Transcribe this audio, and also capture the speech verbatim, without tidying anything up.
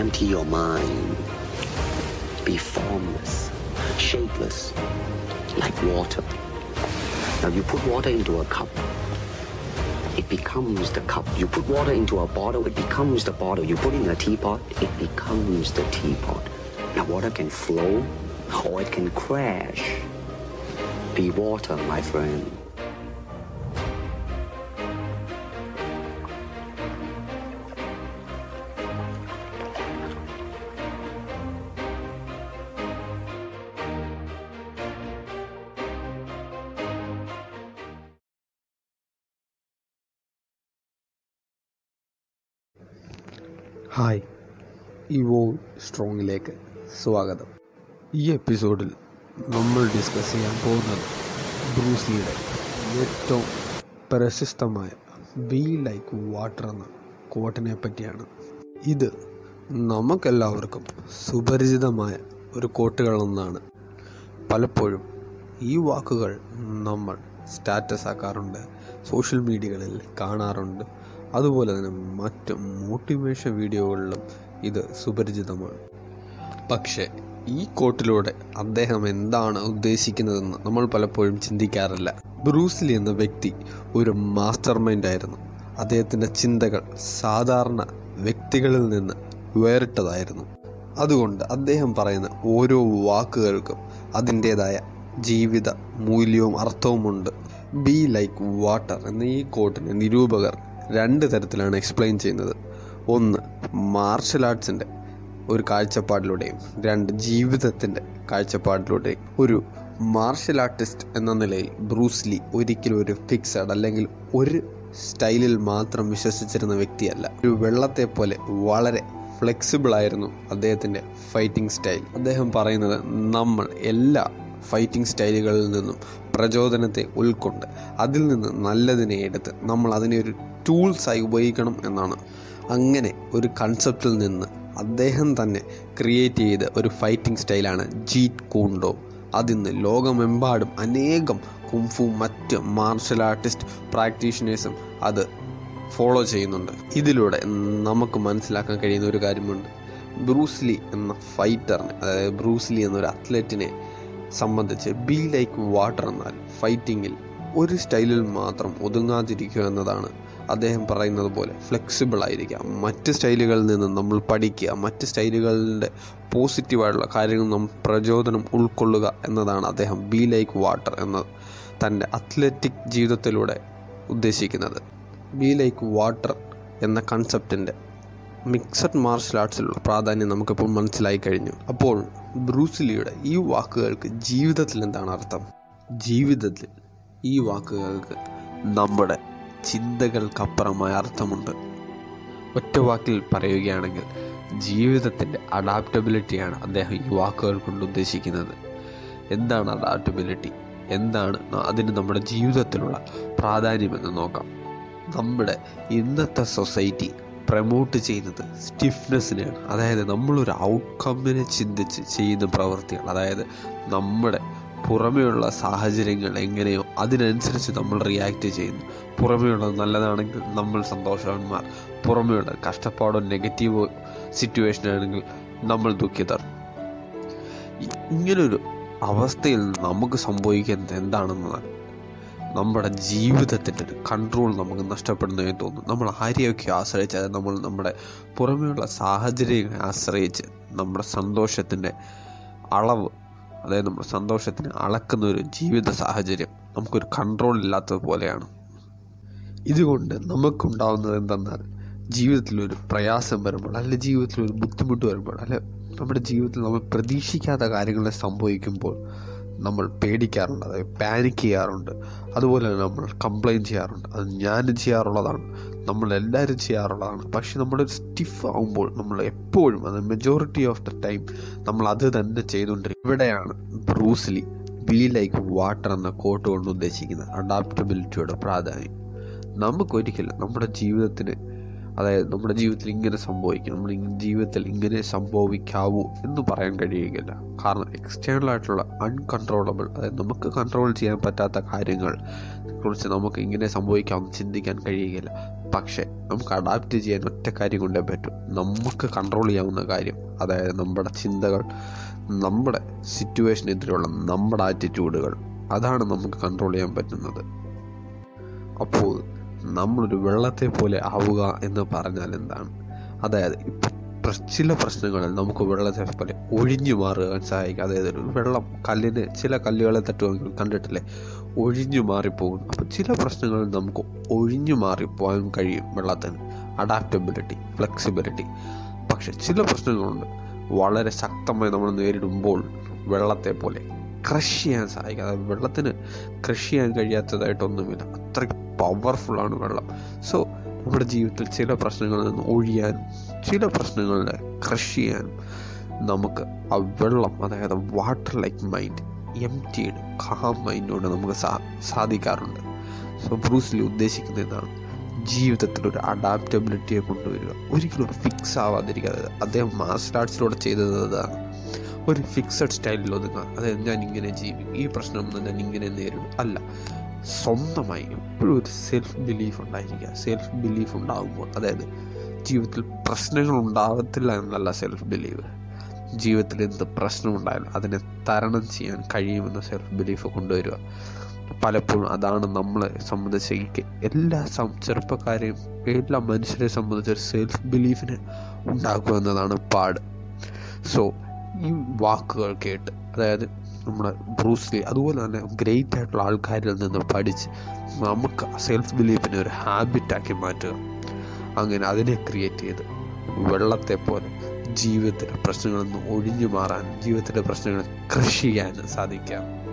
Empty your mind. Be formless, shapeless, like water. Now you put water into a cup, it becomes the cup. You put water into a bottle, it becomes the bottle. You put in a teapot, it becomes the teapot. Now water can flow or it can crash. Be water, my friend. Hi, ഇവോ സ്ട്രോങ്ങിലേക്ക് സ്വാഗതം. ഈ എപ്പിസോഡിൽ നമ്മൾ discuss ചെയ്യാൻ പോകുന്നത് Bruce ലീയുടെ ഏറ്റവും പ്രശസ്തമായ ബി ലൈക്ക് വാട്ടർ എന്ന കോട്ടിനെ പറ്റിയാണ്. ഇത് നമുക്കെല്ലാവർക്കും സുപരിചിതമായ ഒരു കോട്ടുകളൊന്നാണ്. പലപ്പോഴും ഈ വാക്കുകൾ നമ്മൾ സ്റ്റാറ്റസ് ആക്കാറുണ്ട്, സോഷ്യൽ മീഡിയകളിൽ കാണാറുണ്ട്. അതുപോലെ തന്നെ മറ്റ് മോട്ടിവേഷൻ വീഡിയോകളിലും ഇത് സുപരിചിതമാണ്. പക്ഷേ ഈ കോട്ടിലൂടെ അദ്ദേഹം എന്താണ് ഉദ്ദേശിക്കുന്നതെന്ന് നമ്മൾ പലപ്പോഴും ചിന്തിക്കാറില്ല. ബ്രൂസ് ലീ എന്ന വ്യക്തി ഒരു മാസ്റ്റർ മൈൻഡ് ആയിരുന്നു. അദ്ദേഹത്തിൻ്റെ ചിന്തകൾ സാധാരണ വ്യക്തികളിൽ നിന്ന് വേറിട്ടതായിരുന്നു. അതുകൊണ്ട് അദ്ദേഹം പറയുന്ന ഓരോ വാക്കുകൾക്കും അതിൻ്റേതായ ജീവിത മൂല്യവും അർത്ഥവുമുണ്ട്. ബി ലൈക്ക് വാട്ടർ എന്ന ഈ കോട്ടിന് നിരൂപകർ രണ്ട് തരത്തിലാണ് എക്സ്പ്ലെയിൻ ചെയ്യുന്നത്. ഒന്ന്, മാർഷൽ ആർട്സിൻ്റെ ഒരു കാഴ്ചപ്പാടിലൂടെയും രണ്ട്, ജീവിതത്തിൻ്റെ കാഴ്ചപ്പാടിലൂടെയും. ഒരു മാർഷൽ ആർട്ടിസ്റ്റ് എന്ന നിലയിൽ ബ്രൂസ് ലീ ഒരിക്കലും ഒരു ഫിക്സഡ് അല്ലെങ്കിൽ ഒരു സ്റ്റൈലിൽ മാത്രം വിശ്വസിച്ചിരുന്ന വ്യക്തിയല്ല. ഒരു വെള്ളത്തെപ്പോലെ വളരെ ഫ്ലെക്സിബിളായിരുന്നു അദ്ദേഹത്തിൻ്റെ ഫൈറ്റിംഗ് സ്റ്റൈൽ. അദ്ദേഹം പറയുന്നത്, നമ്മൾ എല്ലാ ഫൈറ്റിംഗ് സ്റ്റൈലുകളിൽ നിന്നും പ്രചോദനത്തെ ഉൾക്കൊണ്ട് അതിൽ നിന്ന് നല്ലതിനെ എടുത്ത് നമ്മൾ അതിനെ ഒരു ടൂൾസായി ഉപയോഗിക്കണം എന്നാണ്. അങ്ങനെ ഒരു കൺസെപ്റ്റിൽ നിന്ന് അദ്ദേഹം തന്നെ ക്രിയേറ്റ് ചെയ്ത ഒരു ഫൈറ്റിംഗ് സ്റ്റൈലാണ് ജീറ്റ് കൂൺ ഡോ. അതിന്ന് ലോകമെമ്പാടും അനേകം കുംഫു മറ്റ് മാർഷൽ ആർട്ടിസ്റ്റ് പ്രാക്ടീഷണേഴ്സും അത് ഫോളോ ചെയ്യുന്നുണ്ട്. ഇതിലൂടെ നമുക്ക് മനസ്സിലാക്കാൻ കഴിയുന്ന ഒരു കാര്യമുണ്ട്. ബ്രൂസ് ലീ എന്ന ഫൈറ്ററിനെ, അതായത് ബ്രൂസ് ലീ എന്നൊരു അത്ലറ്റിനെ സംബന്ധിച്ച് ബി ലൈക്ക് വാട്ടർ എന്നാൽ ഫൈറ്റിങ്ങിൽ ഒരു സ്റ്റൈലിൽ മാത്രം ഒതുങ്ങാതിരിക്കുക എന്നതാണ്. അദ്ദേഹം പറയുന്നത് പോലെ ഫ്ലെക്സിബിൾ ആയിരിക്കുക, മറ്റ് സ്റ്റൈലുകളിൽ നിന്ന് നമ്മൾ പഠിക്കുക, മറ്റ് സ്റ്റൈലുകളുടെ പോസിറ്റീവായിട്ടുള്ള കാര്യങ്ങൾ നമ്മൾ പ്രചോദനം ഉൾക്കൊള്ളുക എന്നതാണ് അദ്ദേഹം ബി ലൈക്ക് വാട്ടർ എന്നത് തൻ്റെ അത്ലറ്റിക് ജീവിതത്തിലൂടെ ഉദ്ദേശിക്കുന്നത്. ബി ലൈക്ക് വാട്ടർ എന്ന കൺസെപ്റ്റിൻ്റെ മിക്സഡ് മാർഷൽ ആർട്സിലുള്ള പ്രാധാന്യം നമുക്കിപ്പോൾ മനസ്സിലായി കഴിഞ്ഞു. അപ്പോൾ ബ്രൂസ് ലീയുടെ ഈ വാക്കുകൾക്ക് ജീവിതത്തിൽ എന്താണ് അർത്ഥം? ജീവിതത്തിൽ ഈ വാക്കുകൾക്ക് നമ്മുടെ ചിന്തകൾക്കപ്പുറമായ അർത്ഥമുണ്ട്. ഒറ്റ വാക്കിൽ പറയുകയാണെങ്കിൽ ജീവിതത്തിൻ്റെ അഡാപ്റ്റബിലിറ്റിയാണ് അദ്ദേഹം ഈ വാക്കുകൾ കൊണ്ട് ഉദ്ദേശിക്കുന്നത്. എന്താണ് അഡാപ്റ്റബിലിറ്റി? എന്താണ് അതിന് നമ്മുടെ ജീവിതത്തിലുള്ള പ്രാധാന്യമെന്ന് നോക്കാം. നമ്മുടെ ഇന്നത്തെ സൊസൈറ്റി പ്രൊമോട്ട് ചെയ്യുന്നത് സ്റ്റിഫ്നെസ്സിനെയാണ്. അതായത് നമ്മളൊരു ഔട്ട്കമ്മിനെ ചിന്തിച്ച് ചെയ്യുന്ന പ്രവൃത്തികൾ. അതായത് നമ്മുടെ പുറമെയുള്ള സാഹചര്യങ്ങൾ എങ്ങനെയോ അതിനനുസരിച്ച് നമ്മൾ റിയാക്റ്റ് ചെയ്യുന്നു. പുറമെയുള്ളത് നല്ലതാണെങ്കിൽ നമ്മൾ സന്തോഷവാന്മാർ, പുറമെയുള്ള കഷ്ടപ്പാടോ നെഗറ്റീവോ സിറ്റുവേഷനാണെങ്കിൽ നമ്മൾ ദുഃഖിതർ. ഇങ്ങനൊരു അവസ്ഥയിൽ നമുക്ക് സംഭവിക്കുന്നത് എന്താണെന്നാൽ നമ്മുടെ ജീവിതത്തിൻ്റെ ഒരു കൺട്രോൾ നമുക്ക് നഷ്ടപ്പെടുന്നതായി തോന്നുന്നു. നമ്മൾ ആരെയൊക്കെ ആശ്രയിച്ച്, അതായത് നമ്മൾ നമ്മുടെ പുറമെയുള്ള സാഹചര്യങ്ങളെ ആശ്രയിച്ച് നമ്മുടെ സന്തോഷത്തിൻ്റെ അളവ്, അതായത് നമ്മുടെ സന്തോഷത്തിന് അളക്കുന്ന ഒരു ജീവിത സാഹചര്യം നമുക്കൊരു കൺട്രോൾ ഇല്ലാത്തത് പോലെയാണ്. ഇതുകൊണ്ട് നമുക്കുണ്ടാകുന്നത് എന്തെന്നാൽ, ജീവിതത്തിലൊരു പ്രയാസം വരുമ്പോൾ, അല്ലെങ്കിൽ ജീവിതത്തിലൊരു ബുദ്ധിമുട്ട് വരുമ്പോൾ, അല്ലെ നമ്മുടെ ജീവിതത്തിൽ നമ്മൾ പ്രതീക്ഷിക്കാത്ത കാര്യങ്ങൾ സംഭവിക്കുമ്പോൾ നമ്മൾ പേടിക്കാറുണ്ട്, അതായത് പാനിക് ചെയ്യാറുണ്ട്. അതുപോലെ തന്നെ നമ്മൾ കംപ്ലയിൻറ്റ് ചെയ്യാറുണ്ട്. അത് ഞാൻ ചെയ്യാറുള്ളതാണ്, നമ്മളെല്ലാവരും ചെയ്യാറുള്ളതാണ്. പക്ഷെ നമ്മളൊരു സ്റ്റിഫ് ആകുമ്പോൾ നമ്മൾ എപ്പോഴും, അത് മെജോറിറ്റി ഓഫ് ദ ടൈം നമ്മൾ അത് തന്നെ ചെയ്തുകൊണ്ടിരിക്കും. ഇവിടെയാണ് Bruce Lee be like water എന്ന കോട്ട് കൊണ്ട് ഉദ്ദേശിക്കുന്നത് അഡാപ്റ്റബിലിറ്റിയുടെ പ്രാധാന്യം. നമുക്കൊരിക്കലും നമ്മുടെ ജീവിതത്തിന് അതായത് നമ്മുടെ ജീവിതത്തിൽ ഇങ്ങനെ സംഭവിക്കും, നമ്മുടെ ജീവിതത്തിൽ ഇങ്ങനെ സംഭവിക്കാവൂ എന്ന് പറയാൻ കഴിയുകയില്ല. കാരണം എക്സ്റ്റേണൽ ആയിട്ടുള്ള അൺകൺട്രോളബിൾ, അതായത് നമുക്ക് കൺട്രോൾ ചെയ്യാൻ പറ്റാത്ത കാര്യങ്ങൾ കുറിച്ച് നമുക്ക് ഇങ്ങനെ സംഭവിക്കാമെന്ന് ചിന്തിക്കാൻ കഴിയുകയില്ല. പക്ഷേ നമുക്ക് അഡാപ്റ്റ് ചെയ്യാൻ ഒറ്റ കാര്യം കൊണ്ടേ പറ്റും, നമുക്ക് കൺട്രോൾ ചെയ്യാവുന്ന കാര്യം, അതായത് നമ്മുടെ ചിന്തകൾ, നമ്മുടെ സിറ്റുവേഷനെതിരെയുള്ള നമ്മുടെ ആറ്റിറ്റ്യൂഡുകൾ, അതാണ് നമുക്ക് കൺട്രോൾ ചെയ്യാൻ പറ്റുന്നത്. അപ്പോൾ നമ്മളൊരു വെള്ളത്തെ പോലെ ആവുക എന്ന് പറഞ്ഞാൽ എന്താണ്? അതായത് ഇപ്പം ചില പ്രശ്നങ്ങളിൽ നമുക്ക് വെള്ളത്തെ പോലെ ഒഴിഞ്ഞു മാറുവാൻ സഹായിക്കും. അതായത് ഒരു വെള്ളം കല്ലിന് ചില കല്ലുകളെ തട്ടുവാൻ കണ്ടിട്ടില്ലേ, ഒഴിഞ്ഞു മാറിപ്പോകും. അപ്പോൾ ചില പ്രശ്നങ്ങളിൽ നമുക്ക് ഒഴിഞ്ഞു മാറിപ്പോകാൻ കഴിയും വെള്ളത്തിന്, അഡാപ്റ്റബിലിറ്റി, ഫ്ലെക്സിബിലിറ്റി. പക്ഷെ ചില പ്രശ്നങ്ങളുണ്ട് വളരെ ശക്തമായി നമ്മൾ നേരിടുമ്പോൾ വെള്ളത്തെ പോലെ ക്രഷ് ചെയ്യാൻ സഹായിക്കും. അതായത് വെള്ളത്തിന് ക്രഷ് ചെയ്യാൻ കഴിയാത്തതായിട്ടൊന്നുമില്ല, അത്രയ്ക്ക് പവർഫുള്ളാണ് വെള്ളം. സോ നമ്മുടെ ജീവിതത്തിൽ ചില പ്രശ്നങ്ങളിൽ നിന്ന് ഒഴിയാനും ചില പ്രശ്നങ്ങളെ ക്രഷ് ചെയ്യാനും നമുക്ക് ആ വെള്ളം, അതായത് വാട്ടർ ലൈക്ക് മൈൻഡ്, എം ടിയുടെ കാം മൈൻഡോട് നമുക്ക് സാധിക്കാറുണ്ട്. സോ ബ്രൂസ് ലീ ഉദ്ദേശിക്കുന്ന ഇതാണ്, ജീവിതത്തിൽ ഒരു അഡാപ്റ്റബിലിറ്റിയെ കൊണ്ടുവരിക, ഒരിക്കലും ഫിക്സ് ആവാതിരിക്കുക. അതായത് അദ്ദേഹം മാർഷൽ ആർട്സിലൂടെ ചെയ്തതാണ് ഒരു ഫിക്സഡ് സ്റ്റൈലിൽ ഒതുങ്ങുക. അതായത് ഞാൻ ഇങ്ങനെ ജീവിക്കും, ഈ പ്രശ്നം ഞാൻ ഇങ്ങനെ നേരിടും അല്ല, സ്വന്തമായി എപ്പോഴും ഒരു സെൽഫ് ബിലീഫ് ഉണ്ടായിരിക്കുക. സെൽഫ് ബിലീഫ് ഉണ്ടാകുമ്പോൾ, അതായത് ജീവിതത്തിൽ പ്രശ്നങ്ങൾ ഉണ്ടാകത്തില്ല എന്നല്ല സെൽഫ് ബിലീഫ്, ജീവിതത്തിൽ എന്ത് പ്രശ്നമുണ്ടായാലും അതിനെ തരണം ചെയ്യാൻ കഴിയുമെന്ന സെൽഫ് ബിലീഫ് കൊണ്ടുവരിക. പലപ്പോഴും അതാണ് നമ്മളെ സംബന്ധിച്ച്, എല്ലാ ചെറുപ്പക്കാരെയും എല്ലാ മനുഷ്യരെ സംബന്ധിച്ച് ഒരു സെൽഫ് ബിലീഫിനെ ഉണ്ടാക്കുക എന്നതാണ് പാട്. സോ ഈ വാക്കുകൾ കേട്ട്, അതായത് നമ്മുടെ ബ്രൂസ് ലീ അതുപോലെ തന്നെ ഗ്രേറ്റ് ആയിട്ടുള്ള ആൾക്കാരിൽ നിന്ന് പഠിച്ച് നമുക്ക് സെൽഫ് ബിലീഫിനെ ഒരു ഹാബിറ്റാക്കി മാറ്റുക. അങ്ങനെ അതിനെ ക്രിയേറ്റ് ചെയ്ത് വെള്ളത്തെ പോലെ ജീവിതത്തിലെ പ്രശ്നങ്ങളിൽ നിന്ന് ഒഴിഞ്ഞു മാറാൻ, ജീവിതത്തിലെ പ്രശ്നങ്ങളെ ക്രഷ് ചെയ്യാൻ സാധിക്കാം.